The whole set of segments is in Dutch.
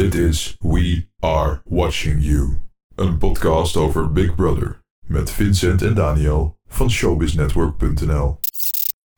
Dit is We Are Watching You, een podcast over Big Brother met Vincent en Daniel van Showbiznetwork.nl.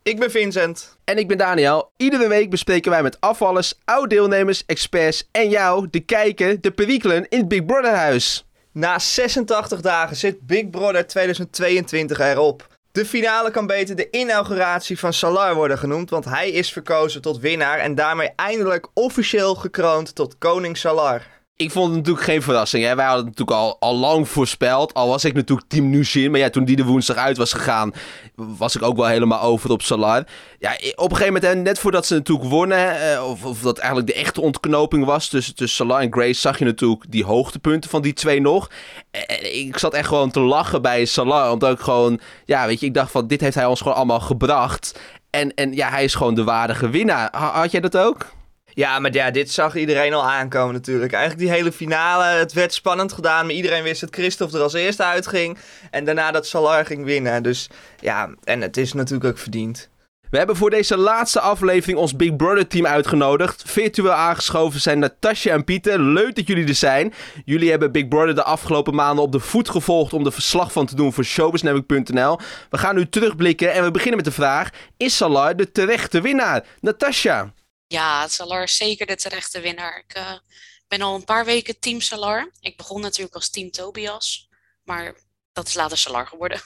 Ik ben Vincent. En ik ben Daniel. Iedere week bespreken wij met afvallers, oud-deelnemers, experts en jou, de kijker, de perikelen in het Big Brother huis. Na 86 dagen zit Big Brother 2022 erop. De finale kan beter de inauguratie van Salar worden genoemd, want hij is verkozen tot winnaar en daarmee eindelijk officieel gekroond tot koning Salar. Ik vond het natuurlijk geen verrassing, hè? Wij hadden het natuurlijk al lang voorspeld, al was ik natuurlijk team Nooshin, maar ja, toen die de woensdag uit was gegaan, was ik ook wel helemaal over op Salar. Ja, op een gegeven moment, hè, net voordat ze natuurlijk wonnen, of dat eigenlijk de echte ontknoping was tussen Salar en Grace, zag je natuurlijk die hoogtepunten van die twee nog. Ik zat echt gewoon te lachen bij Salar, omdat ik gewoon, ja, weet je, ik dacht van, dit heeft hij ons gewoon allemaal gebracht. En ja, hij is gewoon de waardige winnaar. Had jij dat ook? Ja, maar ja, dit zag iedereen al aankomen natuurlijk. Eigenlijk die hele finale, het werd spannend gedaan, maar iedereen wist dat Christophe er als eerste uitging en daarna dat Salar ging winnen. Dus ja, en het is natuurlijk ook verdiend. We hebben voor deze laatste aflevering ons Big Brother team uitgenodigd. Virtueel aangeschoven zijn Natasja en Peter. Leuk dat jullie er zijn. Jullie hebben Big Brother de afgelopen maanden op de voet gevolgd om er verslag van te doen voor Showbiznetwork.nl. We gaan nu terugblikken en we beginnen met de vraag, is Salar de terechte winnaar? Natasja? Ja, Salar is zeker de terechte winnaar. Ik ben al een paar weken team Salar. Ik begon natuurlijk als team Tobias, maar dat is later Salar geworden.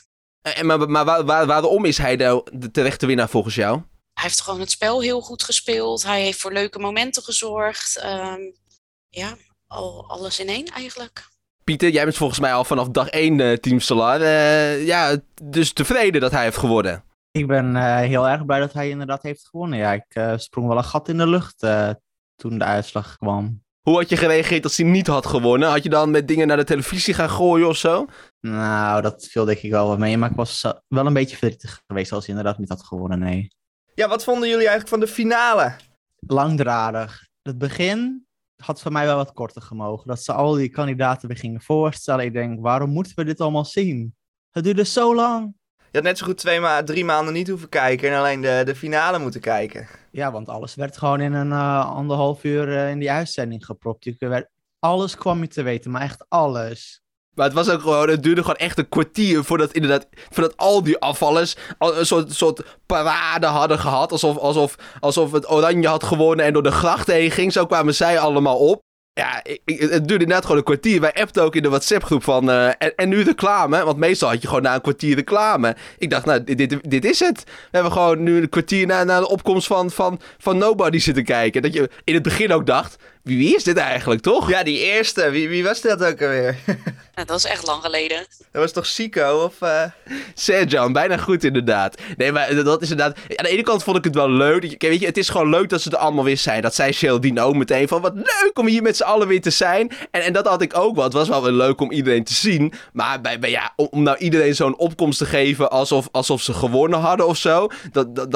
Maar waarom is hij de terechte winnaar volgens jou? Hij heeft gewoon het spel heel goed gespeeld. Hij heeft voor leuke momenten gezorgd. Alles in één eigenlijk. Pieter, jij bent volgens mij al vanaf dag 1 team Salar. Dus tevreden dat hij heeft geworden. Ik ben heel erg blij dat hij inderdaad heeft gewonnen. Ja, ik sprong wel een gat in de lucht toen de uitslag kwam. Hoe had je gereageerd als hij niet had gewonnen? Had je dan met dingen naar de televisie gaan gooien of zo? Nou, dat viel denk ik wel wat mee. Maar ik was wel een beetje verdrietig geweest als hij inderdaad niet had gewonnen, nee. Ja, wat vonden jullie eigenlijk van de finale? Langdradig. Het begin had voor mij wel wat korter gemogen. Dat ze al die kandidaten weer gingen voorstellen. Ik denk, waarom moeten we dit allemaal zien? Het duurde zo lang. Je had net zo goed 3 maanden niet hoeven kijken en alleen de finale moeten kijken. Ja, want alles werd gewoon in een 1,5 uur in die uitzending gepropt. Alles kwam je te weten, maar echt alles. Maar het was ook gewoon, het duurde gewoon echt een kwartier voordat al die afvallers een soort parade hadden gehad. Alsof het Oranje had gewonnen en door de gracht heen ging. Zo kwamen zij allemaal op. Ja, het duurde net gewoon een kwartier. Wij appten ook in de WhatsApp-groep van... En nu reclame, want meestal had je gewoon na een kwartier reclame. Ik dacht, nou, dit is het. We hebben gewoon nu een kwartier na de opkomst van Nobody zitten kijken. Dat je in het begin ook dacht, wie is dit eigenlijk, toch? Ja, die eerste. Wie was dat ook alweer? Nou, dat is echt lang geleden. Dat was toch Zico of... Sergio, bijna goed inderdaad. Nee, maar dat is inderdaad... Aan de ene kant vond ik het wel leuk. Weet je, het is gewoon leuk dat ze er allemaal weer zijn. Dat zei JilDien ook meteen van, wat leuk om hier met z'n allen weer te zijn. En dat had ik ook wel. Het was wel weer leuk om iedereen te zien. Maar om nou iedereen zo'n opkomst te geven alsof ze gewonnen hadden of zo.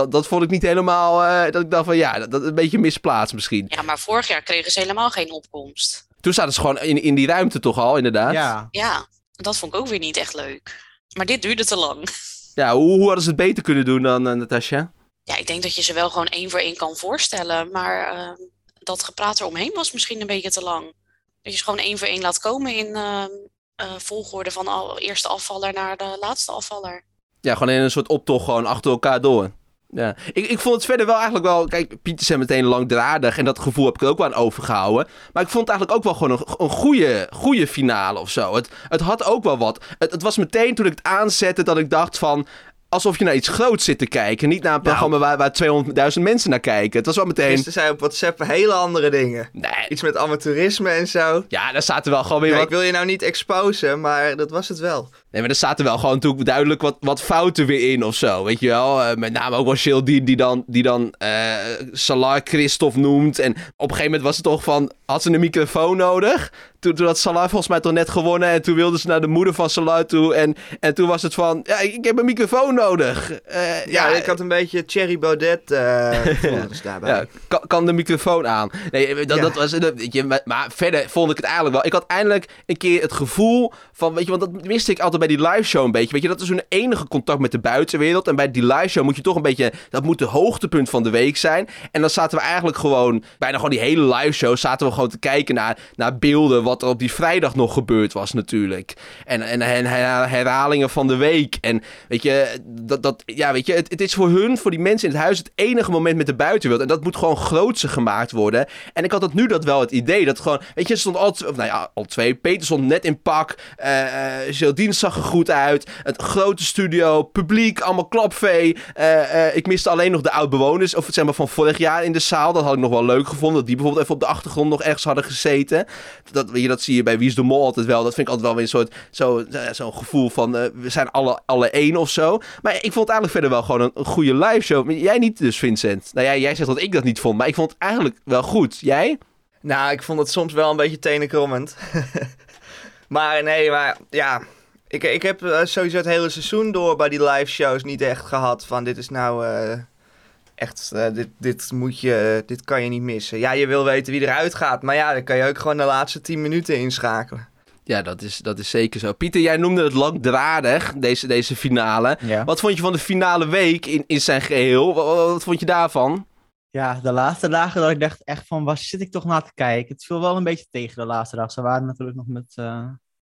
Dat vond ik niet helemaal... dat ik dacht van, ja, dat een beetje misplaatst misschien. Ja, maar vorig jaar kregen ze helemaal geen opkomst. Toen zaten ze gewoon in die ruimte toch al, inderdaad. Ja, dat vond ik ook weer niet echt leuk. Maar dit duurde te lang. Ja, hoe hadden ze het beter kunnen doen dan Natasja? Ja, ik denk dat je ze wel gewoon 1 voor 1 kan voorstellen. Maar dat gepraat eromheen was misschien een beetje te lang. Dat je ze gewoon 1 voor 1 laat komen in volgorde van eerste afvaller naar de laatste afvaller. Ja, gewoon in een soort optocht gewoon achter elkaar door. Ja, ik vond het verder wel eigenlijk wel... Kijk, Pieter zijn meteen langdradig en dat gevoel heb ik er ook wel aan overgehouden. Maar ik vond het eigenlijk ook wel gewoon een goede finale of zo. Het had ook wel wat. Het was meteen toen ik het aanzette dat ik dacht van... Alsof je naar iets groots zit te kijken. Niet naar een programma waar 200.000 mensen naar kijken. Het was wel meteen... Gisteren zei op WhatsApp hele andere dingen. Nee. Iets met amateurisme en zo. Ja, daar zaten wel gewoon weer wat... Ik wil je nou niet exposen, maar dat was het wel. Nee, maar er zaten wel gewoon natuurlijk duidelijk wat fouten weer in of zo. Weet je wel? Met name ook wel JilDien die dan Salar Christophe noemt. En op een gegeven moment was het toch van... Had ze een microfoon nodig? Toen had Salar volgens mij toch net gewonnen. En toen wilde ze naar de moeder van Salar toe. En toen was het van... Ja, ik heb een microfoon nodig. Ja, ik had een beetje Thierry Baudet daarbij. Ja, kan de microfoon aan. Nee, dat was... Maar verder vond ik het eigenlijk wel... Ik had eindelijk een keer het gevoel van... Weet je, want dat miste ik altijd bij die live show een beetje. Weet je, dat is hun enige contact met de buitenwereld. En bij die live show moet je toch een beetje... Dat moet de hoogtepunt van de week zijn. En dan zaten we eigenlijk gewoon... Bijna gewoon die hele live show zaten we gewoon te kijken naar beelden... Wat er op die vrijdag nog gebeurd was natuurlijk. En herhalingen van de week. En weet je... Het is voor hun, voor die mensen in het huis... Het enige moment met de buitenwereld. En dat moet gewoon grootser gemaakt worden. En ik had dat nu dat wel het idee. Dat gewoon... Weet je, stond al twee. Peter stond net in pak. JilDien zag er goed uit. Het grote studio. Publiek. Allemaal klapvee. Ik miste alleen nog de oud-bewoners. Of zeg maar van vorig jaar in de zaal. Dat had ik nog wel leuk gevonden. Dat die bijvoorbeeld even op de achtergrond nog ergens hadden gezeten. Dat zie je bij Wie is de Mol altijd wel. Dat vind ik altijd wel weer een soort... Zo'n gevoel van... we zijn alle één of zo. Maar ik vond het eigenlijk verder wel gewoon een goede live show. Jij niet dus, Vincent. Nou ja, jij zegt dat ik dat niet vond. Maar ik vond het eigenlijk wel goed. Jij? Nou, ik vond het soms wel een beetje tenenkrommend. maar ja... Ik heb sowieso het hele seizoen door bij die live shows niet echt gehad van dit is nou echt, dit moet je, dit kan je niet missen. Ja, je wil weten wie eruit gaat, maar ja, dan kan je ook gewoon de laatste 10 minuten inschakelen. Ja, dat is zeker zo. Pieter, jij noemde het langdradig, deze finale. Ja. Wat vond je van de finale week in zijn geheel? Wat vond je daarvan? Ja, de laatste dagen dat ik dacht echt van, waar zit ik toch naar te kijken? Het viel wel een beetje tegen de laatste dag. Ze waren natuurlijk nog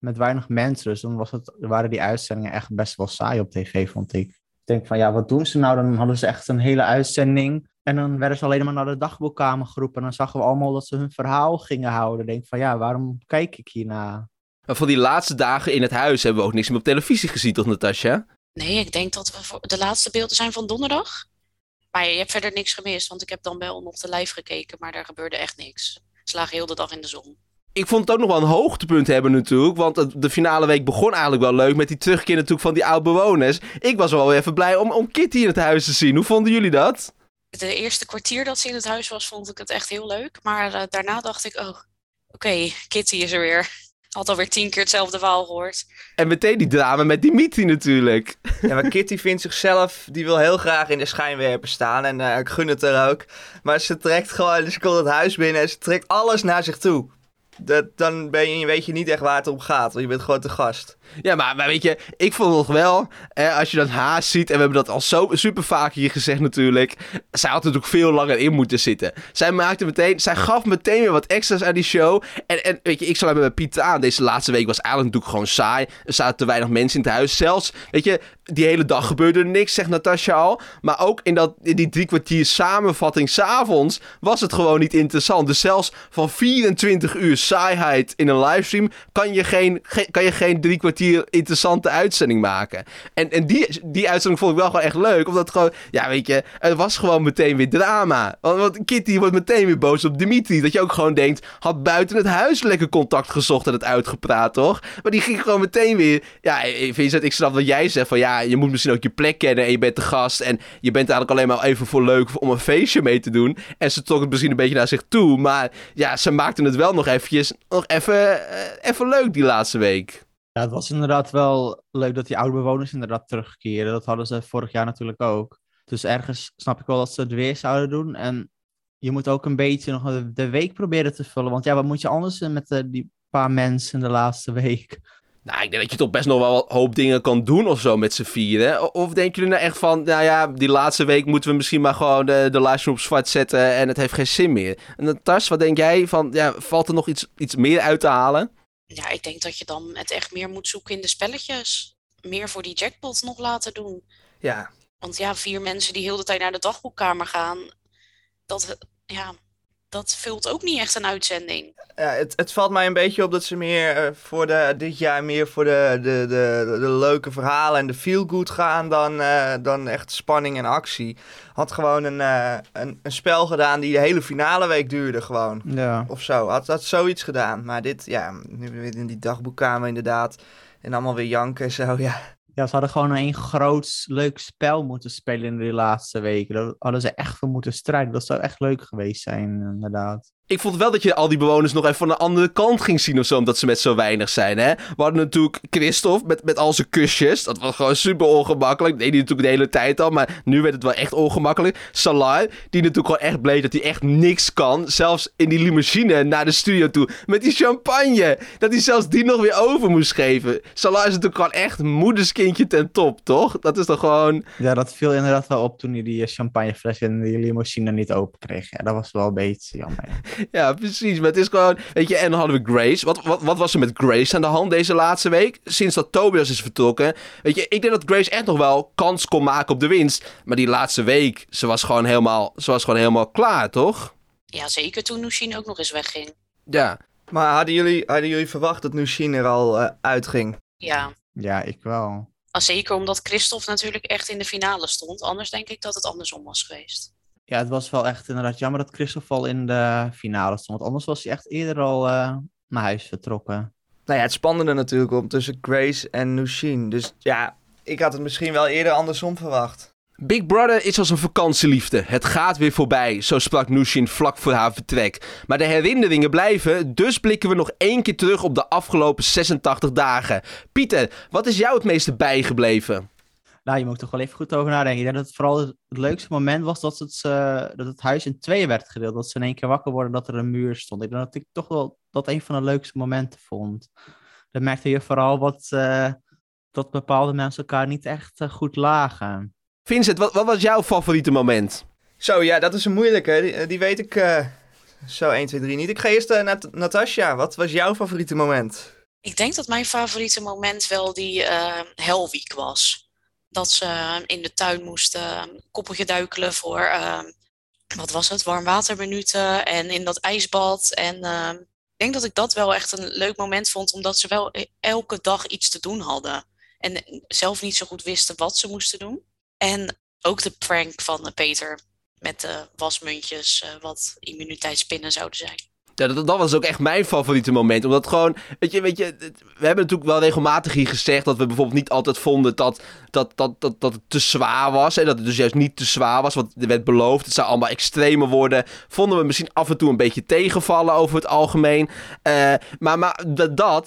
met weinig mensen. Dus dan waren die uitzendingen echt best wel saai op tv, vond ik. Ik denk van, ja, wat doen ze nou? Dan hadden ze echt een hele uitzending. En dan werden ze alleen maar naar de dagboekkamer geroepen. En dan zagen we allemaal dat ze hun verhaal gingen houden. Ik denk van, ja, waarom kijk ik hierna? Maar van die laatste dagen in het huis hebben we ook niks meer op televisie gezien, toch, Natasja? Nee, ik denk dat we de laatste beelden zijn van donderdag. Maar je hebt verder niks gemist, want ik heb dan wel nog de live gekeken. Maar daar gebeurde echt niks. Ze lagen heel de dag in de zon. Ik vond het ook nog wel een hoogtepunt hebben natuurlijk. Want de finale week begon eigenlijk wel leuk met die terugkeer natuurlijk van die oud-bewoners. Ik was wel even blij om Kitty in het huis te zien. Hoe vonden jullie dat? De eerste kwartier dat ze in het huis was, vond ik het echt heel leuk. Maar daarna dacht ik, oké, Kitty is er weer. Had alweer 10 keer hetzelfde verhaal gehoord. En meteen die drama met Dimitri natuurlijk. Ja, maar Kitty vindt zichzelf... Die wil heel graag in de schijnwerper staan. En ik gun het haar ook. Maar ze trekt gewoon... Ze komt het huis binnen en ze trekt alles naar zich toe. Dan weet je niet echt waar het om gaat. Want je bent gewoon te gast. Ja, maar weet je, ik vond nog wel... als je dat haast ziet... En we hebben dat al zo super vaak hier gezegd natuurlijk. Zij had natuurlijk veel langer in moeten zitten. Zij gaf meteen weer wat extra's aan die show. En weet je, ik zal hem bij Pieter aan. Deze laatste week was eigenlijk natuurlijk gewoon saai. Er zaten te weinig mensen in het huis. Zelfs, weet je, die hele dag gebeurde er niks, zegt Natasja al. Maar ook in die 3 kwartier samenvatting 's avonds was het gewoon niet interessant. Dus zelfs van 24 uur saaiheid in een livestream kan je geen 3 kwartier interessante uitzending maken. En die uitzending vond ik wel gewoon echt leuk, omdat gewoon, ja weet je, het was gewoon meteen weer drama. Want Kitty wordt meteen weer boos op Dimitri, dat je ook gewoon denkt, had buiten het huis lekker contact gezocht en het uitgepraat, toch? Maar die ging gewoon meteen weer, ja, Vincent, ik snap wat jij zegt van, ja, je moet misschien ook je plek kennen en je bent de gast en je bent eigenlijk alleen maar even voor leuk om een feestje mee te doen. En ze trok het misschien een beetje naar zich toe, maar ja, ze maakten het wel nog even leuk die laatste week. Ja, het was inderdaad wel leuk dat die oude bewoners inderdaad terugkeren. Dat hadden ze vorig jaar natuurlijk ook. Dus ergens snap ik wel dat ze het weer zouden doen. En je moet ook een beetje nog de week proberen te vullen. Want ja, wat moet je anders met die paar mensen de laatste week? Nou, ik denk dat je toch best nog wel een hoop dingen kan doen of zo met z'n vieren. Of denken jullie nou echt van, nou ja, die laatste week moeten we misschien maar gewoon de livestream op zwart zetten en het heeft geen zin meer. En Tars, wat denk jij van, ja, valt er nog iets meer uit te halen? Ja, ik denk dat je dan het echt meer moet zoeken in de spelletjes. Meer voor die jackpot nog laten doen. Ja. Want ja, 4 mensen die heel de tijd naar de dagboekkamer gaan, dat vult ook niet echt een uitzending. Ja, het valt mij een beetje op dat ze meer dit jaar meer voor de leuke verhalen en de feel-good gaan dan echt spanning en actie. Had gewoon een spel gedaan die de hele finale week duurde gewoon. Ja. Of zo. Had zoiets gedaan. Maar dit, ja, nu weer in die dagboekkamer inderdaad. En allemaal weer janken en zo, ja. Ja, ze hadden gewoon een groot leuk spel moeten spelen in de laatste weken. Daar hadden ze echt voor moeten strijden. Dat zou echt leuk geweest zijn, inderdaad. Ik vond wel dat je al die bewoners nog even van de andere kant ging zien of zo, omdat ze met zo weinig zijn, hè. We hadden natuurlijk Christophe met al zijn kusjes. Dat was gewoon super ongemakkelijk. Dat deed hij natuurlijk de hele tijd al, maar nu werd het wel echt ongemakkelijk. Salar, die natuurlijk gewoon echt bleek dat hij echt niks kan. Zelfs in die limousine naar de studio toe, met die champagne. Dat hij zelfs die nog weer over moest geven. Salar is natuurlijk gewoon echt moederskindje ten top, toch? Dat is toch gewoon... Ja, dat viel inderdaad wel op toen hij die champagnefles in die limousine niet open kreeg. Ja, dat was wel een beetje jammer. Ja, precies. Maar het is gewoon... Weet je, en dan hadden we Grace. Wat was er met Grace aan de hand deze laatste week? Sinds dat Tobias is vertrokken. Weet je, ik denk dat Grace echt nog wel kans kon maken op de winst. Maar die laatste week, ze was gewoon helemaal klaar, toch? Ja, zeker toen Nooshin ook nog eens wegging. Ja. Maar hadden jullie verwacht dat Nooshin er al uitging? Ja. Ja, ik wel. Zeker omdat Christophe natuurlijk echt in de finale stond. Anders denk ik dat het andersom was geweest. Ja, het was wel echt inderdaad jammer dat Christophe al in de finale stond. Want anders was hij echt eerder al naar huis vertrokken. Nou ja, het spannende natuurlijk om tussen Grace en Nooshin. Dus ja, ik had het misschien wel eerder andersom verwacht. Big Brother is als een vakantieliefde. Het gaat weer voorbij, zo sprak Nooshin vlak voor haar vertrek. Maar de herinneringen blijven, dus blikken we nog één keer terug op de afgelopen 86 dagen. Pieter, wat is jou het meeste bijgebleven? Nou, je moet er toch wel even goed over nadenken. Ik denk dat het vooral het leukste moment was dat het huis in tweeën werd gedeeld. Dat ze in één keer wakker worden dat er een muur stond. Ik denk dat ik toch wel dat een van de leukste momenten vond. Dan merkte je vooral dat bepaalde mensen elkaar niet echt goed lagen. Vincent, wat was jouw favoriete moment? Zo, ja, dat is een moeilijke. Die weet ik zo 1, 2, 3 niet. Ik ga eerst naar Natasja. Wat was jouw favoriete moment? Ik denk dat mijn favoriete moment wel die Hellweek was. Dat ze in de tuin moesten koppeltje duikelen voor, warmwaterminuten en in dat ijsbad. En ik denk dat ik dat wel echt een leuk moment vond, omdat ze wel elke dag iets te doen hadden. En zelf niet zo goed wisten wat ze moesten doen. En ook de prank van Peter met de wasmuntjes, wat immuniteitspinnen zouden zijn. Ja, dat was ook echt mijn favoriete moment. Omdat gewoon, weet je, we hebben natuurlijk wel regelmatig hier gezegd dat we bijvoorbeeld niet altijd vonden dat het te zwaar was. En dat het dus juist niet te zwaar was, want er werd beloofd. Het zou allemaal extremer worden. Vonden we misschien af en toe een beetje tegenvallen over het algemeen. Maar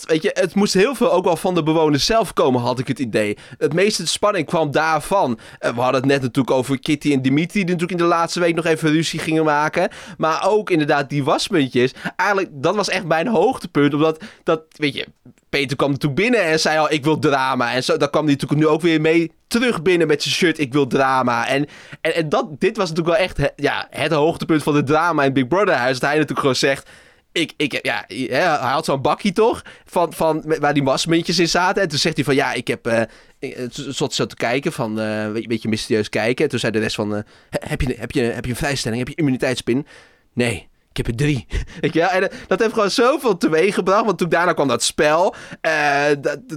weet je, het moest heel veel ook wel van de bewoners zelf komen, had ik het idee. Het meeste spanning kwam daarvan. We hadden het net natuurlijk over Kitty en Dimitri, die natuurlijk in de laatste week nog even ruzie gingen maken. Maar ook inderdaad die wasmuntjes. Eigenlijk, dat was echt mijn hoogtepunt. Omdat, weet je, Peter kwam natuurlijk binnen en zei al, ik wil drama. En zo, daar kwam hij natuurlijk nu ook weer mee terug binnen met zijn shirt, ik wil drama. En dit was natuurlijk wel echt het hoogtepunt van de drama in het Big Brother huis. Dat hij natuurlijk gewoon zegt, hij had zo'n bakkie toch, van waar die wasmuntjes in zaten. En toen zegt hij van, ja, ik heb... zat zo te kijken, van een beetje mysterieus kijken. En toen zei de rest van, heb je een vrijstelling? Heb je immuniteitspin? Nee. Ik heb er 3. Ja, en dat heeft gewoon zoveel teweeg gebracht. Want toen daarna kwam dat spel.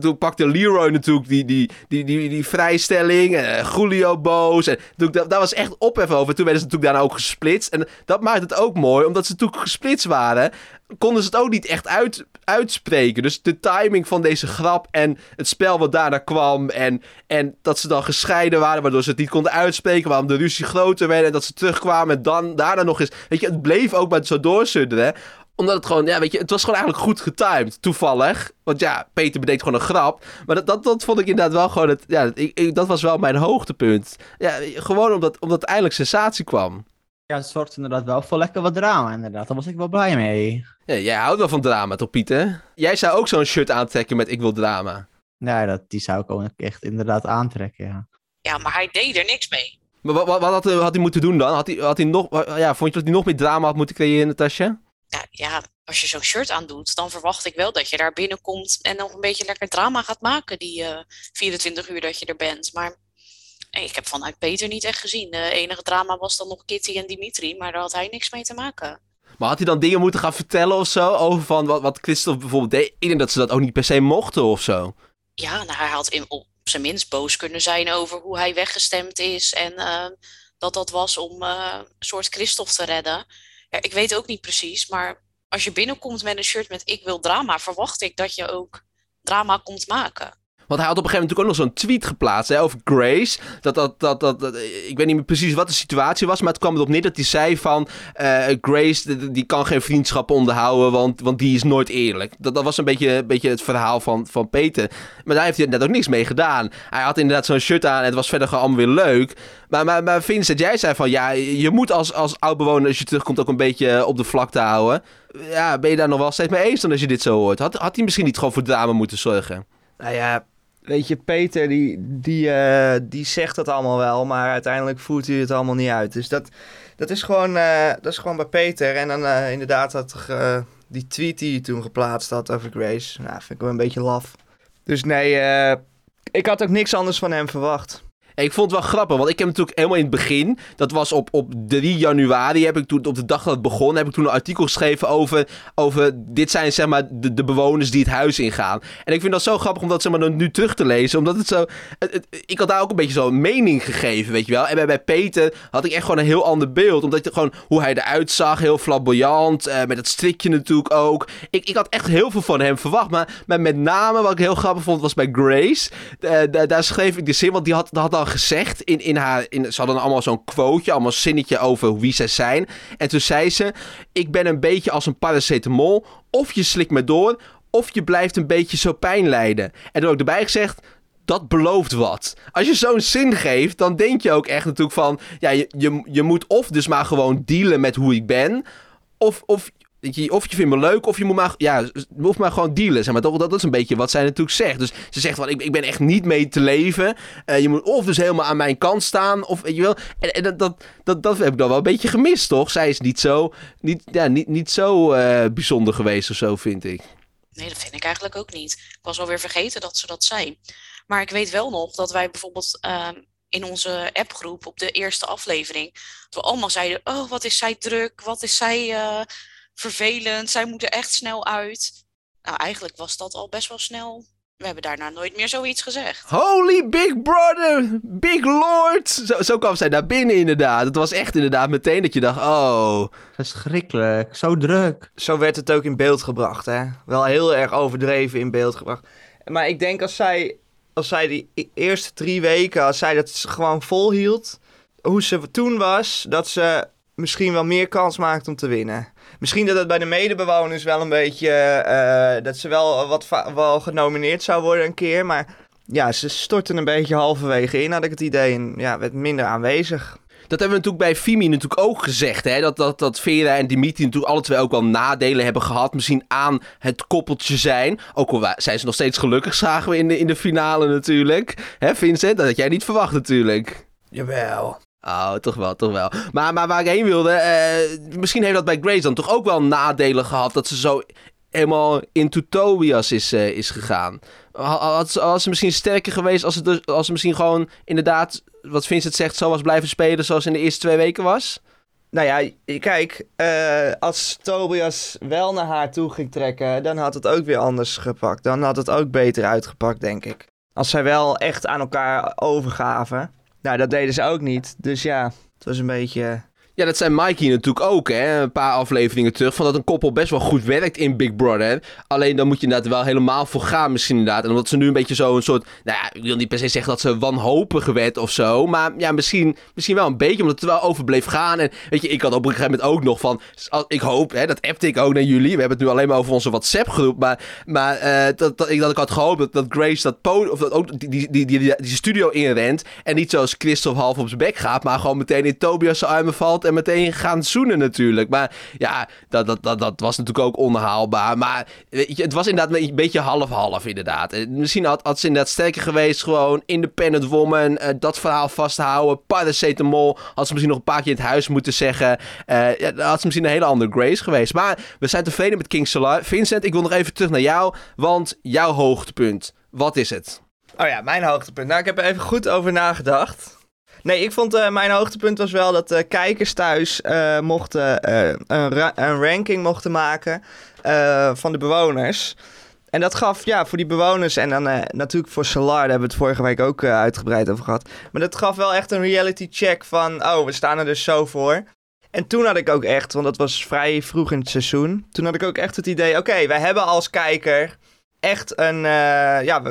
Toen pakte Leroy natuurlijk die vrijstelling. Julio boos. En toen, daar was echt ophef over. Toen werden ze natuurlijk daarna ook gesplitst. En dat maakt het ook mooi. Omdat ze natuurlijk gesplitst waren, konden ze het ook niet echt uitspreken. Dus de timing van deze grap en het spel wat daarna kwam. En dat ze dan gescheiden waren, waardoor ze het niet konden uitspreken. Waarom de ruzie groter werd en dat ze terugkwamen. En dan daarna nog eens. Weet je, het bleef ook maar zo doorsudderen. Omdat het gewoon, het was gewoon eigenlijk goed getimed. Toevallig. Want ja, Peter bedenkt gewoon een grap. Maar dat vond ik inderdaad wel gewoon het. Ja, dat was wel mijn hoogtepunt. Ja, gewoon omdat eindelijk sensatie kwam. Ja, het zorgt inderdaad wel voor lekker wat drama, inderdaad. Daar was ik wel blij mee. Ja, jij houdt wel van drama, toch, Pieter? Jij zou ook zo'n shirt aantrekken met ik wil drama. Nee, die zou ik ook echt inderdaad aantrekken, ja. Ja, maar hij deed er niks mee. Maar wat had hij moeten doen dan? Vond je dat hij nog meer drama had moeten creëren, Natasja? Ja, als je zo'n shirt aandoet, dan verwacht ik wel dat je daar binnenkomt en nog een beetje lekker drama gaat maken die 24 uur dat je er bent. Maar ik heb vanuit Peter niet echt gezien. De enige drama was dan nog Kitty en Dimitri, maar daar had hij niks mee te maken. Maar had hij dan dingen moeten gaan vertellen of zo over van wat Christophe bijvoorbeeld deed? Ik denk dat ze dat ook niet per se mochten of zo. Ja, nou, hij had op zijn minst boos kunnen zijn over hoe hij weggestemd is en dat was om een soort Christophe te redden. Ja, ik weet ook niet precies, maar als je binnenkomt met een shirt met ik wil drama, verwacht ik dat je ook drama komt maken. Want hij had op een gegeven moment natuurlijk ook nog zo'n tweet geplaatst over Grace. Ik weet niet meer precies wat de situatie was, maar het kwam erop neer dat hij zei van Grace, die kan geen vriendschap onderhouden, want die is nooit eerlijk. Dat was een beetje het verhaal van Peter. Maar daar heeft hij net ook niks mee gedaan. Hij had inderdaad zo'n shirt aan en het was verder gewoon allemaal weer leuk. Maar Vincent, jij zei van ja, je moet als oud-bewoner, als je terugkomt, ook een beetje op de vlakte houden. Ja, ben je daar nog wel steeds mee eens dan als je dit zo hoort? Had hij misschien niet gewoon voor drama moeten zorgen? Nou ja, weet je, Peter die zegt dat allemaal wel, maar uiteindelijk voert hij het allemaal niet uit. Dus dat is gewoon bij Peter. En dan inderdaad die tweet die hij toen geplaatst had over Grace. Nou, vind ik wel een beetje laf. Dus nee, ik had ook niks anders van hem verwacht. Ik vond het wel grappig, want ik heb natuurlijk helemaal in het begin, dat was op 3 januari, heb ik toen, op de dag dat het begon, heb ik toen een artikel geschreven over dit zijn zeg maar de bewoners die het huis ingaan. En ik vind dat zo grappig om dat zeg maar nu terug te lezen, omdat het zo... ik had daar ook een beetje zo'n mening gegeven, weet je wel. En bij Peter had ik echt gewoon een heel ander beeld, omdat gewoon hoe hij eruit zag, heel flamboyant, met dat strikje natuurlijk ook. Ik had echt heel veel van hem verwacht, maar met name wat ik heel grappig vond was bij Grace. Daar schreef ik de zin, want die had dan gezegd, ze hadden allemaal zo'n quoteje, allemaal zinnetje over wie zij zijn. En toen zei ze, ik ben een beetje als een paracetamol, of je slikt me door, of je blijft een beetje zo pijn lijden. En toen ook erbij gezegd, dat belooft wat. Als je zo'n zin geeft, dan denk je ook echt natuurlijk van, ja, je moet of dus maar gewoon dealen met hoe ik ben, of je vindt me leuk, of je moet maar, ja, hoeft maar gewoon dealen. Zeg maar. Dat is een beetje wat zij natuurlijk zegt. Dus ze zegt van, ik ben echt niet mee te leven. Je moet of dus helemaal aan mijn kant staan, of weet je wel. En dat heb ik dan wel een beetje gemist, toch? Zij is niet zo bijzonder geweest of zo, vind ik. Nee, dat vind ik eigenlijk ook niet. Ik was alweer vergeten dat ze dat zei. Maar ik weet wel nog dat wij bijvoorbeeld... in onze appgroep op de eerste aflevering... dat we allemaal zeiden, oh, wat is zij druk, wat is zij... vervelend, zij moeten echt snel uit. Nou, eigenlijk was dat al best wel snel. We hebben daarna nooit meer zoiets gezegd. Holy Big Brother, Big Lord. Zo kwam zij daar binnen inderdaad. Het was echt inderdaad meteen dat je dacht, oh, verschrikkelijk, zo druk. Zo werd het ook in beeld gebracht, hè. Wel heel erg overdreven in beeld gebracht. Maar ik denk als zij die eerste 3 weken, als zij dat gewoon volhield, hoe ze toen was, dat ze misschien wel meer kans maakt om te winnen. Misschien dat het bij de medebewoners wel een beetje... dat ze wel genomineerd zou worden een keer. Maar ja, ze stortten een beetje halverwege in, had ik het idee. En ja, werd minder aanwezig. Dat hebben we natuurlijk bij Fiemy natuurlijk ook gezegd. Hè? Dat Vera en Dimitri natuurlijk alle twee ook wel nadelen hebben gehad. Misschien aan het koppeltje zijn. Ook al zijn ze nog steeds gelukkig, zagen we in de finale natuurlijk. Hè, Vincent, dat had jij niet verwacht natuurlijk. Jawel. Oh, toch wel. Maar waar ik heen wilde... misschien heeft dat bij Grace dan toch ook wel nadelen gehad... dat ze zo helemaal into Tobias is gegaan. Had ze misschien sterker geweest... als ze misschien gewoon inderdaad... wat Vincent zegt, zo was blijven spelen... zoals in de eerste 2 weken was? Nou ja, kijk... als Tobias wel naar haar toe ging trekken... dan had het ook weer anders gepakt. Dan had het ook beter uitgepakt, denk ik. Als zij wel echt aan elkaar overgaven... Nou, dat deden ze ook niet. Dus ja, het was een beetje... Ja, dat zei Mikey natuurlijk ook, hè. Een paar afleveringen terug. Van dat een koppel best wel goed werkt in Big Brother. Alleen dan moet je inderdaad wel helemaal voor gaan misschien inderdaad. En omdat ze nu een beetje zo'n soort... Nou ja, ik wil niet per se zeggen dat ze wanhopig werd of zo. Maar ja, misschien wel een beetje. Omdat het wel over bleef gaan. En weet je, ik had op een gegeven moment ook nog van... Ik hoop, hè, dat appte ik ook naar jullie. We hebben het nu alleen maar over onze WhatsApp-groep. Maar ik had gehoopt dat Grace dat podium... Of dat ook die studio inrent. En niet zoals Christophe half op zijn bek gaat. Maar gewoon meteen in Tobias' armen valt. En meteen gaan zoenen natuurlijk. Maar ja, dat was natuurlijk ook onhaalbaar. Maar weet je, het was inderdaad een beetje half-half inderdaad. Misschien had ze inderdaad sterker geweest. Gewoon independent woman. Dat verhaal vasthouden. Paracetamol. Had ze misschien nog een paar keer in het huis moeten zeggen. Dan had ze misschien een hele andere Grace geweest. Maar we zijn tevreden met King Salar. Vincent, ik wil nog even terug naar jou. Want jouw hoogtepunt. Wat is het? Oh ja, mijn hoogtepunt. Nou, ik heb er even goed over nagedacht. Nee, ik vond mijn hoogtepunt was wel dat kijkers thuis mochten een ranking mochten maken van de bewoners. En dat gaf, ja, voor die bewoners en dan natuurlijk voor Salar, daar hebben we het vorige week ook uitgebreid over gehad. Maar dat gaf wel echt een reality check van, oh, we staan er dus zo voor. En toen had ik ook echt, want dat was vrij vroeg in het seizoen, toen had ik ook echt het idee, oké, wij hebben als kijker... echt een...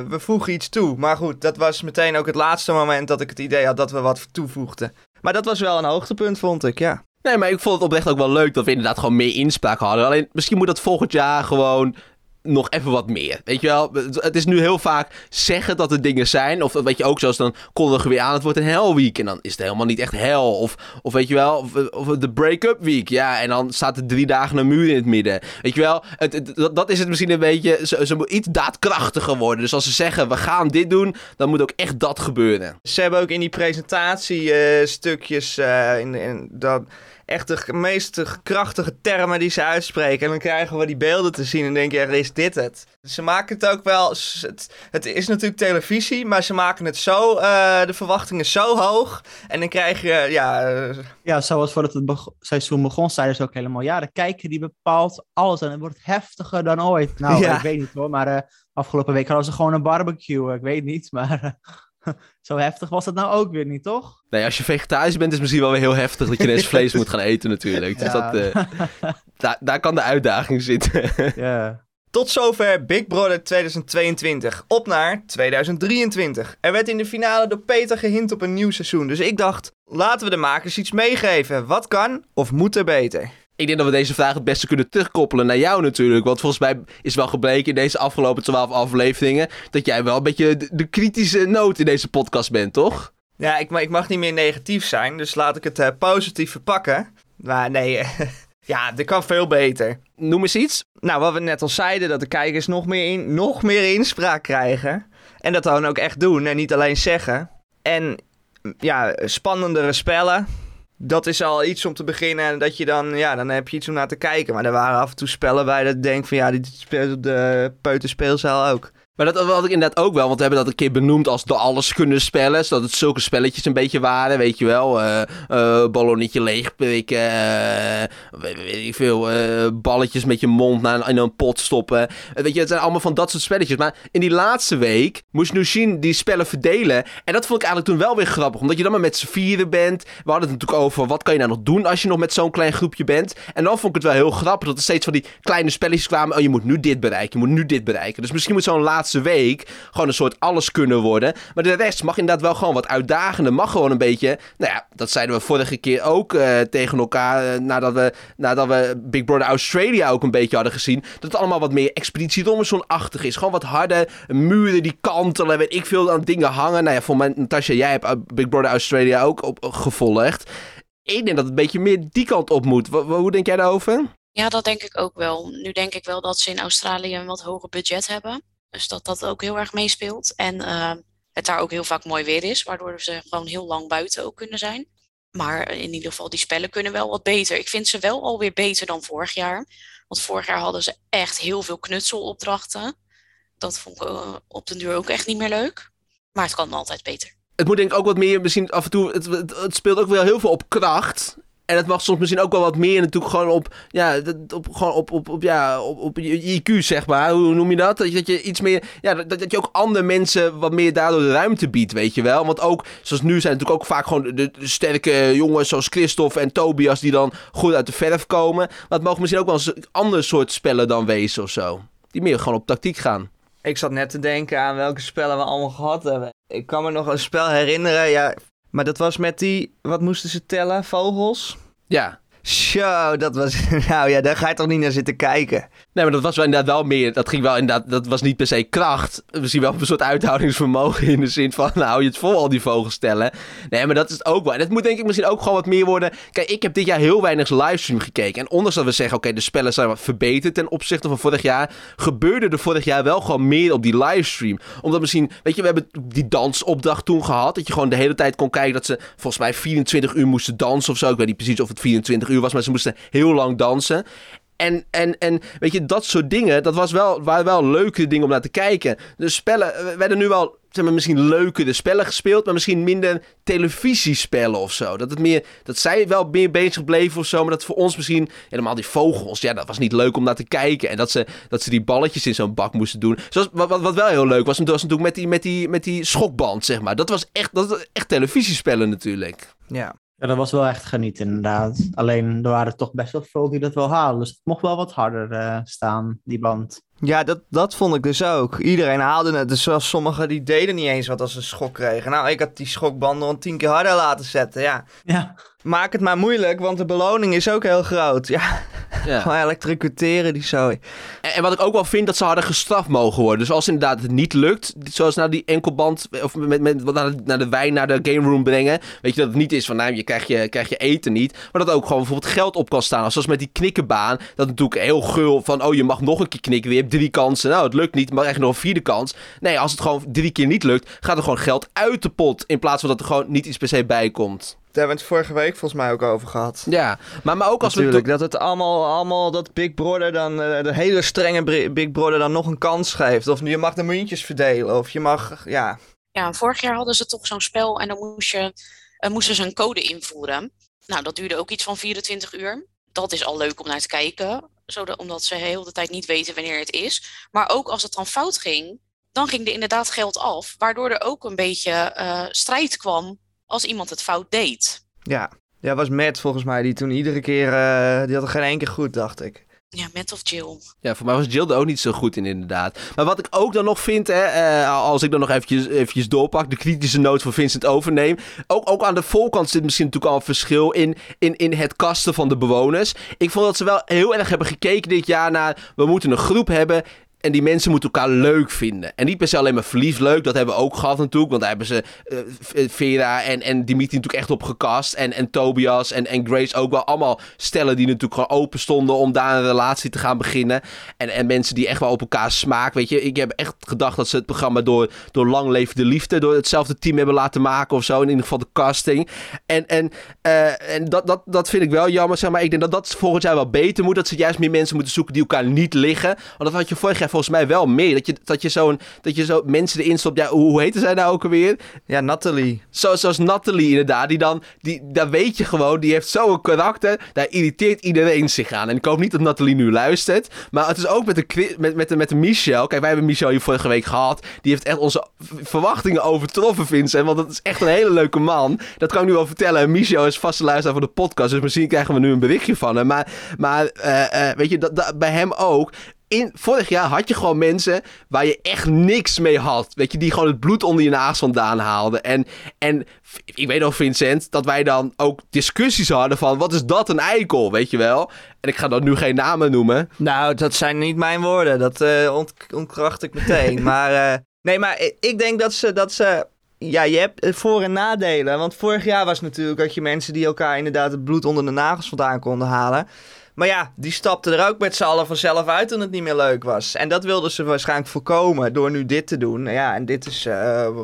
we voegen iets toe. Maar goed, dat was meteen ook het laatste moment dat ik het idee had dat we wat toevoegden. Maar dat was wel een hoogtepunt, vond ik, ja. Nee, maar ik vond het oprecht ook wel leuk dat we inderdaad gewoon meer inspraak hadden. Alleen, misschien moet dat volgend jaar gewoon nog even wat meer. Weet je wel, het is nu heel vaak zeggen dat er dingen zijn. Of weet je ook, zoals dan kondigen we weer aan, het wordt een helweek. En dan is het helemaal niet echt hel. Of weet je wel, of de break-up week. Ja, en dan staat er 3 dagen een muur in het midden. Weet je wel, dat is het misschien een beetje, ze moet iets daadkrachtiger worden. Dus als ze zeggen, we gaan dit doen, dan moet ook echt dat gebeuren. Ze hebben ook in die presentatie stukjes in dat... Echt de meest krachtige termen die ze uitspreken. En dan krijgen we die beelden te zien en denk je, is dit het? Ze maken het ook wel... Het is natuurlijk televisie, maar ze maken het zo... de verwachtingen zo hoog. En dan krijg je... Ja, zoals voordat het seizoen begon, zeiden ze ook helemaal... Ja, de kijker die bepaalt alles en het wordt heftiger dan ooit. Nou, ja. Ik weet niet hoor, maar afgelopen week hadden ze gewoon een barbecue. Ik weet niet, maar... Zo heftig was dat nou ook weer niet, toch? Nee, als je vegetarisch bent is het misschien wel weer heel heftig... dat je ineens vlees moet gaan eten natuurlijk. Dus ja. Daar kan de uitdaging zitten. Yeah. Tot zover Big Brother 2022. Op naar 2023. Er werd in de finale door Peter gehint op een nieuw seizoen. Dus ik dacht, laten we de makers iets meegeven. Wat kan of moet er beter? Ik denk dat we deze vraag het beste kunnen terugkoppelen naar jou natuurlijk. Want volgens mij is wel gebleken in deze afgelopen 12 afleveringen... dat jij wel een beetje de kritische noot in deze podcast bent, toch? Ja, ik mag niet meer negatief zijn. Dus laat ik het positief verpakken. Maar nee, ja, dat kan veel beter. Noem eens iets. Nou, wat we net al zeiden, dat de kijkers nog meer inspraak krijgen. En dat dan ook echt doen en niet alleen zeggen. En ja, spannendere spellen... Dat is al iets om te beginnen en dat je dan heb je iets om naar te kijken. Maar er waren af en toe spellen bij dat ik denk van ja, dit speelt op de peuterspeelzaal ook. Maar dat had ik inderdaad ook wel, want we hebben dat een keer benoemd als de alles kunnen spellen. Zodat het zulke spelletjes een beetje waren, weet je wel. Ballonnetje leegprikken, weet ik veel, balletjes met je mond in een pot stoppen. Weet je, het zijn allemaal van dat soort spelletjes. Maar in die laatste week moest Nooshin die spellen verdelen. En dat vond ik eigenlijk toen wel weer grappig, omdat je dan maar met z'n vieren bent. We hadden het natuurlijk over, wat kan je nou nog doen als je nog met zo'n klein groepje bent? En dan vond ik het wel heel grappig dat er steeds van die kleine spelletjes kwamen. Oh, je moet nu dit bereiken, je moet nu dit bereiken. Dus misschien moet zo'n laatste week gewoon een soort alles kunnen worden. Maar de rest mag inderdaad wel gewoon wat uitdagender. Mag gewoon een beetje... Nou ja, dat zeiden we vorige keer ook tegen elkaar... Nadat we Big Brother Australia ook een beetje hadden gezien... dat het allemaal wat meer Expeditie Robinson-achtig is. Gewoon wat harder. Muren die kantelen. Weet ik veel, aan dingen hangen. Nou ja, voor mij, Natasja, jij hebt Big Brother Australia ook gevolgd. Ik denk dat het een beetje meer die kant op moet. Hoe denk jij daarover? Ja, dat denk ik ook wel. Nu denk ik wel dat ze in Australië een wat hoger budget hebben. Dus dat ook heel erg meespeelt. En het daar ook heel vaak mooi weer is. Waardoor ze gewoon heel lang buiten ook kunnen zijn. Maar in ieder geval, die spellen kunnen wel wat beter. Ik vind ze wel alweer beter dan vorig jaar. Want vorig jaar hadden ze echt heel veel knutselopdrachten. Dat vond ik op den duur ook echt niet meer leuk. Maar het kan altijd beter. Het moet denk ik ook wat meer, misschien af en toe... Het speelt ook wel heel veel op kracht... En het mag soms misschien ook wel wat meer natuurlijk gewoon op je IQ, zeg maar. Hoe noem je dat? Dat je iets meer... Ja, dat je ook andere mensen wat meer daardoor de ruimte biedt, weet je wel. Want ook, zoals nu zijn natuurlijk ook vaak gewoon de sterke jongens zoals Christophe en Tobias... die dan goed uit de verf komen. Maar het mogen misschien ook wel een ander soort spellen dan wezen of zo. Die meer gewoon op tactiek gaan. Ik zat net te denken aan welke spellen we allemaal gehad hebben. Ik kan me nog een spel herinneren, ja... Maar dat was met die... Wat moesten ze tellen? Vogels? Ja. Zo, dat was... Nou ja, daar ga je toch niet naar zitten kijken? Nee, maar dat was wel inderdaad wel meer... Dat ging wel inderdaad... Dat was niet per se kracht. Misschien wel een soort uithoudingsvermogen in de zin van... Nou, hou je het vol al die vogels tellen. Nee, maar dat is het ook wel. En dat moet denk ik misschien ook gewoon wat meer worden. Kijk, ik heb dit jaar heel weinig livestream gekeken. En ondanks dat we zeggen... Oké, de spellen zijn wat verbeterd ten opzichte van vorig jaar... Gebeurde er vorig jaar wel gewoon meer op die livestream. Omdat misschien... Weet je, we hebben die dansopdracht toen gehad. Dat je gewoon de hele tijd kon kijken dat ze... Volgens mij 24 uur moesten dansen of zo. Ik weet niet precies of het 24 uur was, maar ze moesten heel lang dansen. En weet je, dat soort dingen, dat waren wel leuke dingen om naar te kijken. De spellen werden nu wel, zeg maar, misschien leukere spellen gespeeld, maar misschien minder televisiespellen of zo. Dat zij wel meer bezig bleven of zo, maar dat voor ons misschien, helemaal die vogels, ja, dat was niet leuk om naar te kijken. En dat ze die balletjes in zo'n bak moesten doen. Zoals, wat wel heel leuk was natuurlijk met die schokband, zeg maar. Dat was echt televisiespellen natuurlijk. Ja. Ja, dat was wel echt genieten inderdaad. Alleen er waren toch best wel veel die dat wel halen. Dus het mocht wel wat harder staan, die band. Ja, dat vond ik dus ook. Iedereen haalde het. Dus sommigen die deden niet eens wat als ze een schok kregen. Nou, ik had die schokbanden al 10 keer harder laten zetten, ja. Maak het maar moeilijk, want de beloning is ook heel groot. Ja. Gewoon elektricuteren, die zooi. En wat ik ook wel vind, dat ze harder gestraft mogen worden. Dus als inderdaad het niet lukt, zoals nou die enkelband, of naar de game room brengen. Weet je, dat het niet is van, nou, je krijgt je eten niet. Maar dat ook gewoon bijvoorbeeld geld op kan staan. Zoals met die knikkenbaan, dat natuurlijk heel gul van, oh, je mag nog een keer knikken. Je hebt 3 kansen, nou, het lukt niet, maar echt nog een 4e kans. Nee, als het gewoon 3 keer niet lukt, gaat er gewoon geld uit de pot. In plaats van dat er gewoon niet iets per se bij komt. Daar hebben we het vorige week volgens mij ook over gehad. Ja, maar ook als natuurlijk, dat het allemaal dat Big Brother dan, de hele strenge Big Brother dan nog een kans geeft. Of je mag de muntjes verdelen, of je mag, ja. Ja, vorig jaar hadden ze toch zo'n spel en dan moesten ze een code invoeren. Nou, dat duurde ook iets van 24 uur. Dat is al leuk om naar te kijken, omdat ze heel de tijd niet weten wanneer het is. Maar ook als het dan fout ging, dan ging er inderdaad geld af. Waardoor er ook een beetje strijd kwam. Als iemand het fout deed. Ja, dat was Matt volgens mij. Die toen iedere keer... die had er geen één keer goed, dacht ik. Ja, Matt of Jill. Ja, voor mij was Jill er ook niet zo goed in, inderdaad. Maar wat ik ook dan nog vind... als ik dan nog eventjes doorpak... de kritische noot van Vincent overneem... Ook aan de voorkant zit misschien natuurlijk al een verschil... in het kasten van de bewoners. Ik vond dat ze wel heel erg hebben gekeken dit jaar naar... we moeten een groep hebben... En die mensen moeten elkaar leuk vinden. En niet per se alleen maar verliefd leuk. Dat hebben we ook gehad natuurlijk. Want daar hebben ze Vera en Dimitri natuurlijk echt op gekast. En Tobias en Grace ook wel. Allemaal stellen die natuurlijk gewoon open stonden... om daar een relatie te gaan beginnen. En mensen die echt wel op elkaar smaak. Weet je, ik heb echt gedacht dat ze het programma... door Lang Leve de Liefde... door hetzelfde team hebben laten maken of zo. In ieder geval de casting. En dat vind ik wel jammer. Zeg maar. Ik denk dat volgend jaar wel beter moet. Dat ze juist meer mensen moeten zoeken die elkaar niet liggen. Want dat had je vorig jaar... volgens mij wel meer. Dat je zo mensen erin stopt. Ja, hoe heette zij nou ook alweer? Ja, Nathalie. Zoals Nathalie inderdaad. Daar weet je gewoon, die heeft zo'n karakter. Daar irriteert iedereen zich aan. En ik hoop niet dat Nathalie nu luistert. Maar het is ook met de Michelle. Kijk, wij hebben Michelle hier vorige week gehad. Die heeft echt onze verwachtingen overtroffen, Vincent. Want dat is echt een hele leuke man. Dat kan ik nu wel vertellen. En Michelle is vaste luisteraar van de podcast. Dus misschien krijgen we nu een berichtje van hem. Maar weet je, bij hem ook... Vorig jaar had je gewoon mensen waar je echt niks mee had. Weet je, die gewoon het bloed onder je nagels vandaan haalden. En ik weet nog, Vincent, dat wij dan ook discussies hadden van... wat is dat, een eikel, weet je wel? En ik ga dat nu geen namen noemen. Nou, dat zijn niet mijn woorden. Dat ontkracht ik meteen. Maar ik denk dat ze... Ja, je hebt voor- en nadelen. Want vorig jaar was natuurlijk dat je mensen die elkaar inderdaad... het bloed onder de nagels vandaan konden halen... Maar ja, die stapten er ook met z'n allen vanzelf uit toen het niet meer leuk was. En dat wilden ze waarschijnlijk voorkomen door nu dit te doen. Ja, en dit is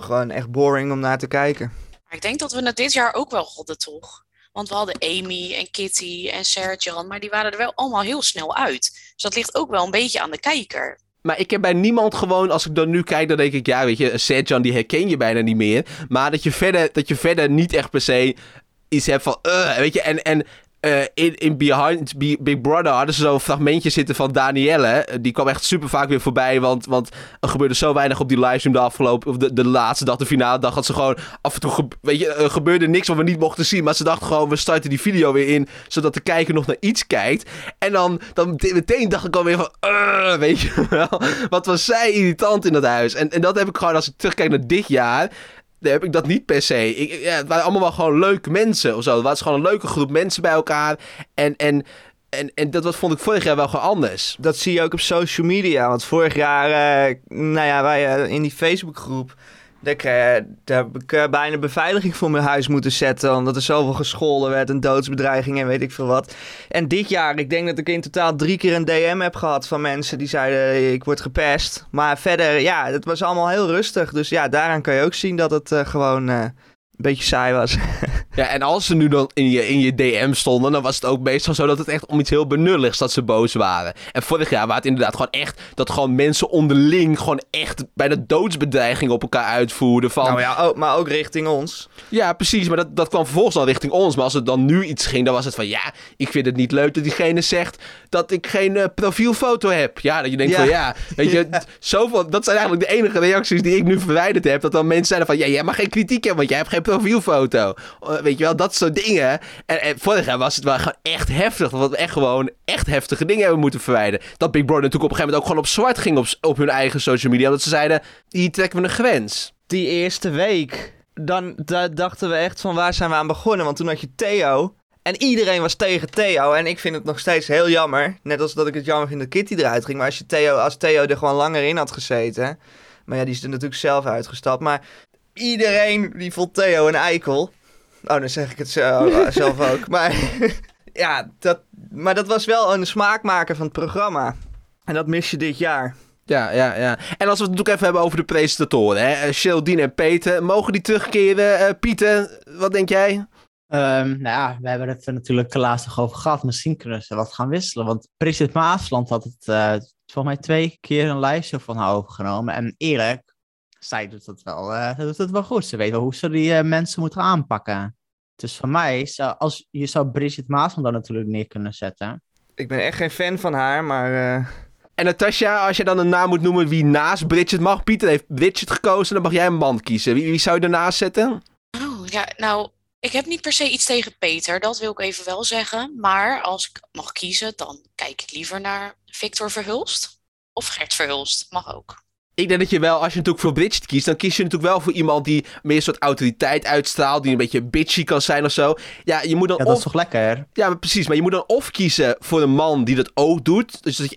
gewoon echt boring om naar te kijken. Ik denk dat we het dit jaar ook wel hadden, toch? Want we hadden Amy en Kitty en Sergio, maar die waren er wel allemaal heel snel uit. Dus dat ligt ook wel een beetje aan de kijker. Maar ik heb bij niemand gewoon, als ik dan nu kijk, dan denk ik... Ja, weet je, Sergio, die herken je bijna niet meer. Maar dat je verder niet echt per se iets hebt van... weet je, in Behind Big Brother hadden ze zo'n fragmentje zitten van Danielle. Die kwam echt super vaak weer voorbij. Want er gebeurde zo weinig op die livestream de afgelopen... of de laatste dag, de finale dag... had ze gewoon af en toe... gebeurde niks wat we niet mochten zien. Maar ze dachten gewoon, we starten die video weer in... zodat de kijker nog naar iets kijkt. En dan meteen dacht ik alweer van... weet je wel. Wat was zij irritant in dat huis. En dat heb ik gewoon, als ik terugkijk naar dit jaar... Nee, heb ik dat niet per se. Het waren allemaal wel gewoon leuke mensen of zo. Het was gewoon een leuke groep mensen bij elkaar. En dat vond ik vorig jaar wel gewoon anders. Dat zie je ook op social media. Want vorig jaar, wij in die Facebookgroep... Daar heb ik bijna beveiliging voor mijn huis moeten zetten... omdat er zoveel gescholden werd en doodsbedreigingen en weet ik veel wat. En dit jaar, ik denk dat ik in totaal 3 keer een DM heb gehad... van mensen die zeiden, ik word gepest. Maar verder, ja, het was allemaal heel rustig. Dus ja, daaraan kan je ook zien dat het gewoon een beetje saai was. Ja, en als ze nu dan in je DM stonden... dan was het ook meestal zo dat het echt om iets heel benulligs... dat ze boos waren. En vorig jaar was het inderdaad gewoon echt... dat gewoon mensen onderling gewoon echt... bijna doodsbedreigingen op elkaar uitvoerden. Van... Nou ja, maar ook richting ons. Ja, precies. Maar dat kwam vervolgens dan richting ons. Maar als het dan nu iets ging, dan was het van... ja, ik vind het niet leuk dat diegene zegt... dat ik geen profielfoto heb. Ja, dat je denkt weet je... Ja. Zoveel, dat zijn eigenlijk de enige reacties die ik nu verwijderd heb. Dat dan mensen zeiden van... ja, jij mag geen kritiek hebben, want jij hebt geen profielfoto. weet je wel, dat soort dingen. En vorig jaar was het wel gewoon echt heftig, dat we echt gewoon echt heftige dingen hebben moeten verwijderen. Dat Big Brother natuurlijk op een gegeven moment ook gewoon op zwart ging op hun eigen social media, omdat ze zeiden, hier trekken we een grens. Die eerste week, dan dachten we echt van waar zijn we aan begonnen, want toen had je Theo. En iedereen was tegen Theo. En ik vind het nog steeds heel jammer. Net als dat ik het jammer vind dat Kitty eruit ging. Maar als Theo er gewoon langer in had gezeten. Maar ja, die is er natuurlijk zelf uitgestapt. Maar iedereen die vond Theo een eikel. Oh, dan zeg ik het zelf ook. Maar ja, dat was wel een smaakmaker van het programma. En dat mis je dit jaar. Ja. En als we het natuurlijk even hebben over de presentatoren. Hè? JilDien en Peter. Mogen die terugkeren? Pieter, wat denk jij? We hebben het er natuurlijk de laatste over gehad. Misschien kunnen ze wat gaan wisselen. Want Bridget Maasland had het volgens mij 2 keer een lijstje van haar overgenomen. En eerlijk, zij doet het wel goed. Ze weet wel hoe ze die mensen moeten aanpakken. Dus voor mij, zou Bridget Maasland dan natuurlijk neer kunnen zetten. Ik ben echt geen fan van haar, maar... En Natasja, als je dan een naam moet noemen wie naast Bridget mag. Pieter heeft Bridget gekozen, dan mag jij een man kiezen. Wie zou je ernaast zetten? Oh, ja, nou... Ik heb niet per se iets tegen Peter, dat wil ik even wel zeggen. Maar als ik mag kiezen, dan kijk ik liever naar Victor Verhulst of Gert Verhulst. Mag ook. Ik denk dat je wel, als je natuurlijk voor Bridget kiest, dan kies je natuurlijk wel voor iemand die meer een soort autoriteit uitstraalt, die een beetje bitchy kan zijn of zo. Ja, je moet dan dat is toch lekker? Ja, maar precies. Maar je moet dan of kiezen voor een man die dat ook doet, dus dat je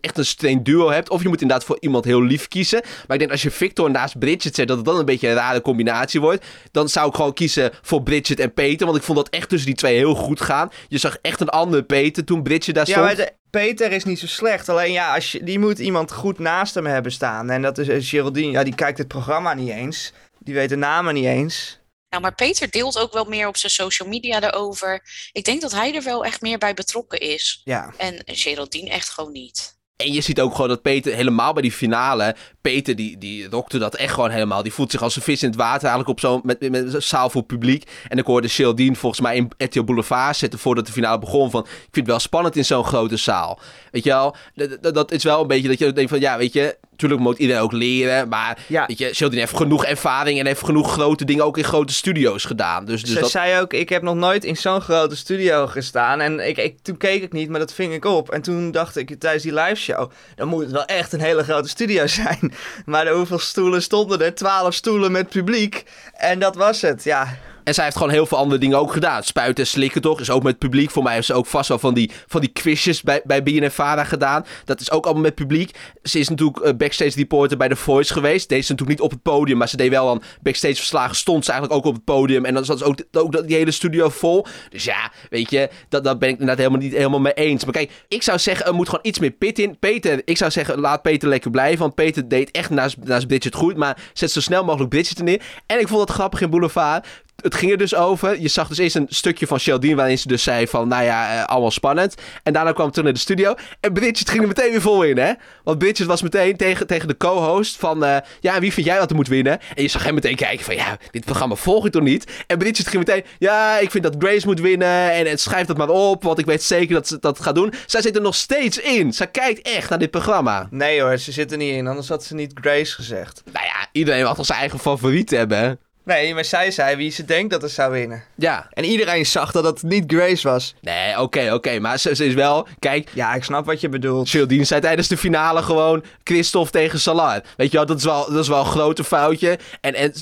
echt een streng duo hebt, of je moet inderdaad voor iemand heel lief kiezen. Maar ik denk als je Victor naast Bridget zet, dat het dan een beetje een rare combinatie wordt. Dan zou ik gewoon kiezen voor Bridget en Peter, want ik vond dat echt tussen die twee heel goed gaan. Je zag echt een andere Peter toen Bridget daar stond. Ja, maar Peter is niet zo slecht. Alleen ja, die moet iemand goed naast hem hebben staan. En dat is Geraldine. Ja, die kijkt het programma niet eens. Die weet de namen niet eens. Nou, maar Peter deelt ook wel meer op zijn social media daarover. Ik denk dat hij er wel echt meer bij betrokken is. Ja. En Geraldine echt gewoon niet. En je ziet ook gewoon dat Peter helemaal bij die finale... Peter, die rokte dat echt gewoon helemaal. Die voelt zich als een vis in het water eigenlijk op zo'n met een zaal voor publiek. En ik hoorde JilDien volgens mij in RTL Boulevard zitten voordat de finale begon van... Ik vind het wel spannend in zo'n grote zaal. Weet je wel, dat is wel een beetje dat je denkt van... Ja, weet je, natuurlijk moet iedereen ook leren. Maar ja. Weet je, JilDien heeft genoeg ervaring en heeft genoeg grote dingen ook in grote studio's gedaan. Dus dat... zei ook, ik heb nog nooit in zo'n grote studio gestaan. En toen keek ik niet, maar dat ving ik op. En toen dacht ik tijdens die liveshow... Dan moet het wel echt een hele grote studio zijn... Maar hoeveel stoelen stonden er? 12 stoelen met publiek. En dat was het, ja. En zij heeft gewoon heel veel andere dingen ook gedaan. Spuiten en Slikken toch, is ook met publiek. Voor mij heeft ze ook vast wel van die quizjes bij BNNVara gedaan. Dat is ook allemaal met publiek. Ze is natuurlijk backstage reporter bij The Voice geweest. Deed ze natuurlijk niet op het podium, maar ze deed wel aan backstage verslagen. Stond ze eigenlijk ook op het podium. En dan zat ze ook die hele studio vol. Dus ja, weet je, dat ben ik inderdaad niet helemaal mee eens. Maar kijk, ik zou zeggen, er moet gewoon iets meer pit in. Peter, ik zou zeggen, laat Peter lekker blijven. Want Peter deed echt naast Bridget goed. Maar zet zo snel mogelijk Bridget erin. En ik vond dat grappig in Boulevard. Het ging er dus over. Je zag dus eerst een stukje van JilDien waarin ze dus zei van, nou ja, allemaal spannend. En daarna kwam het terug naar de studio. En Bridget ging er meteen weer vol in, hè. Want Bridget was meteen tegen de co-host van, ja, wie vind jij dat er moet winnen? En je zag hem meteen kijken van, ja, dit programma volg ik toch niet? En Bridget ging meteen, ja, ik vind dat Grace moet winnen. En schrijf dat maar op, want ik weet zeker dat ze dat gaat doen. Zij zit er nog steeds in. Zij kijkt echt naar dit programma. Nee hoor, ze zit er niet in. Anders had ze niet Grace gezegd. Nou ja, iedereen mag toch zijn eigen favoriet hebben, hè. Nee, maar zij zei wie ze denkt dat ze zou winnen. Ja. En iedereen zag dat het niet Grace was. Nee, oké. Maar ze is wel... Kijk... Ja, ik snap wat je bedoelt. JilDien zei tijdens de finale gewoon... Christophe tegen Salar. Weet je wel, dat is wel een grote foutje. En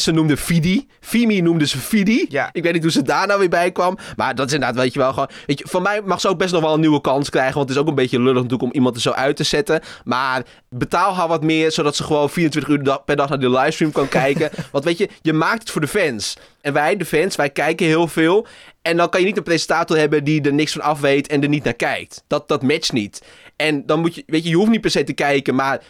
ze noemde Fiedy. Fiemy noemde ze Fiedy. Ja. Ik weet niet hoe ze daar nou weer bij kwam. Maar dat is inderdaad, weet je wel, gewoon... Weet je, van mij mag ze ook best nog wel een nieuwe kans krijgen. Want het is ook een beetje lullig natuurlijk om iemand er zo uit te zetten. Maar betaal haar wat meer... Zodat ze gewoon 24 uur per dag naar de livestream kan kijken. Want weet je... Je maakt het voor de fans. En wij, de fans, wij kijken heel veel. En dan kan je niet een presentator hebben die er niks van af weet en er niet naar kijkt. Dat matcht niet. En dan moet je, weet je, je hoeft niet per se te kijken, maar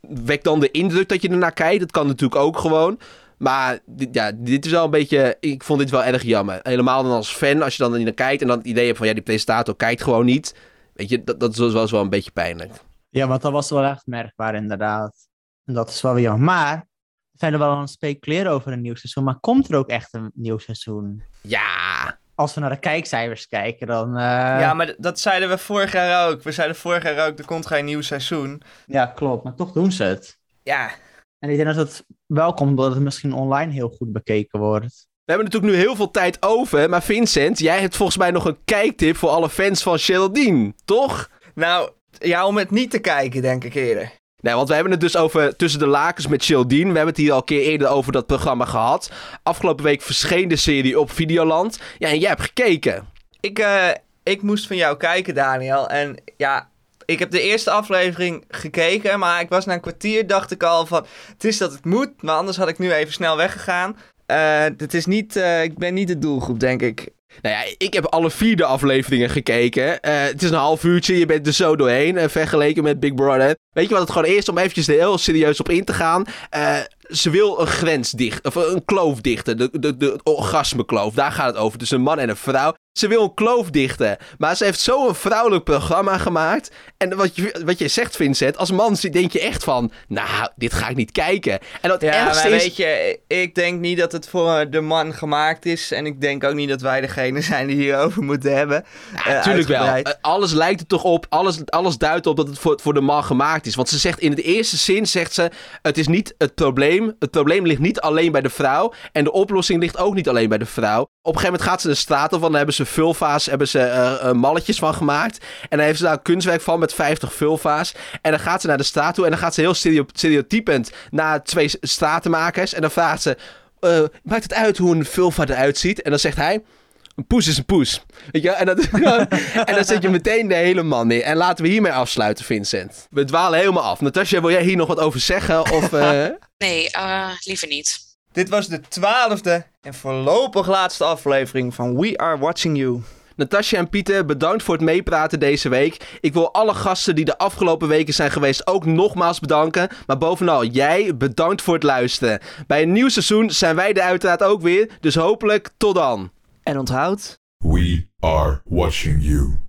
wek dan de indruk dat je ernaar kijkt. Dat kan natuurlijk ook gewoon. Maar ja, dit is wel een beetje... Ik vond dit wel erg jammer. Helemaal dan als fan, als je dan er niet naar kijkt en dan het idee hebt van, ja, die presentator kijkt gewoon niet. Weet je, dat was wel een beetje pijnlijk. Ja, want dat was wel echt merkbaar inderdaad. En dat is wel weer jammer. Maar... zijn er wel aan het speculeren over een nieuw seizoen, maar komt er ook echt een nieuw seizoen? Ja! Als we naar de kijkcijfers kijken, dan... Ja, maar dat zeiden we vorig jaar ook. We zeiden vorig jaar ook, er komt geen nieuw seizoen. Ja, klopt, maar toch doen ze het. Ja. En ik denk dat het wel komt, omdat het misschien online heel goed bekeken wordt. We hebben natuurlijk nu heel veel tijd over, maar Vincent, jij hebt volgens mij nog een kijktip voor alle fans van Geraldine, toch? Nou, ja, om het niet te kijken, denk ik eerder. Nee, want we hebben het dus over Tussen de Lakens met JilDien. We hebben het hier al een keer eerder over dat programma gehad. Afgelopen week verscheen de serie op Videoland. Ja, en jij hebt gekeken. Ik moest van jou kijken, Daniel. En ja, ik heb de eerste aflevering gekeken, maar ik was na een kwartier, dacht ik al van, het is dat het moet, maar anders had ik nu even snel weggegaan. Ik ben niet de doelgroep, denk ik. Nou ja, ik heb alle 4 de afleveringen gekeken. Het is een half uurtje, je bent er zo doorheen, vergeleken met Big Brother. Weet je wat het gewoon is, om eventjes er heel serieus op in te gaan? Ze wil een grens dichten, of een kloof dichten, de orgasmekloof, daar gaat het over, tussen een man en een vrouw. Ze wil een kloof dichten, maar ze heeft zo'n vrouwelijk programma gemaakt. En wat je zegt, Vincent, als man denk je echt van, nou, dit ga ik niet kijken. En dat ergste is... Ja, weet je, ik denk niet dat het voor de man gemaakt is. En ik denk ook niet dat wij degene zijn die hierover moeten hebben. Natuurlijk wel. Alles lijkt er toch op, alles duidt op dat het voor de man gemaakt is. Want ze zegt in het eerste zin, zegt ze, het is niet het probleem. Het probleem ligt niet alleen bij de vrouw. En de oplossing ligt ook niet alleen bij de vrouw. Op een gegeven moment gaat ze de straat op, want dan hebben ze vulva's, hebben ze malletjes van gemaakt. En dan heeft ze daar een kunstwerk van met 50 vulva's. En dan gaat ze naar de straat toe en dan gaat ze heel stereotypend naar 2 stratenmakers. En dan vraagt ze, maakt het uit hoe een vulva eruit ziet? En dan zegt hij, een poes is een poes. Weet je? En dan zet je meteen de hele man neer. En laten we hiermee afsluiten, Vincent. We dwalen helemaal af. Natasja, wil jij hier nog wat over zeggen? Of, Nee, liever niet. Dit was de 12e en voorlopig laatste aflevering van We Are Watching You. Natasja en Pieter, bedankt voor het meepraten deze week. Ik wil alle gasten die de afgelopen weken zijn geweest ook nogmaals bedanken. Maar bovenal, jij, bedankt voor het luisteren. Bij een nieuw seizoen zijn wij er uiteraard ook weer, dus hopelijk tot dan. En onthoud... We Are Watching You.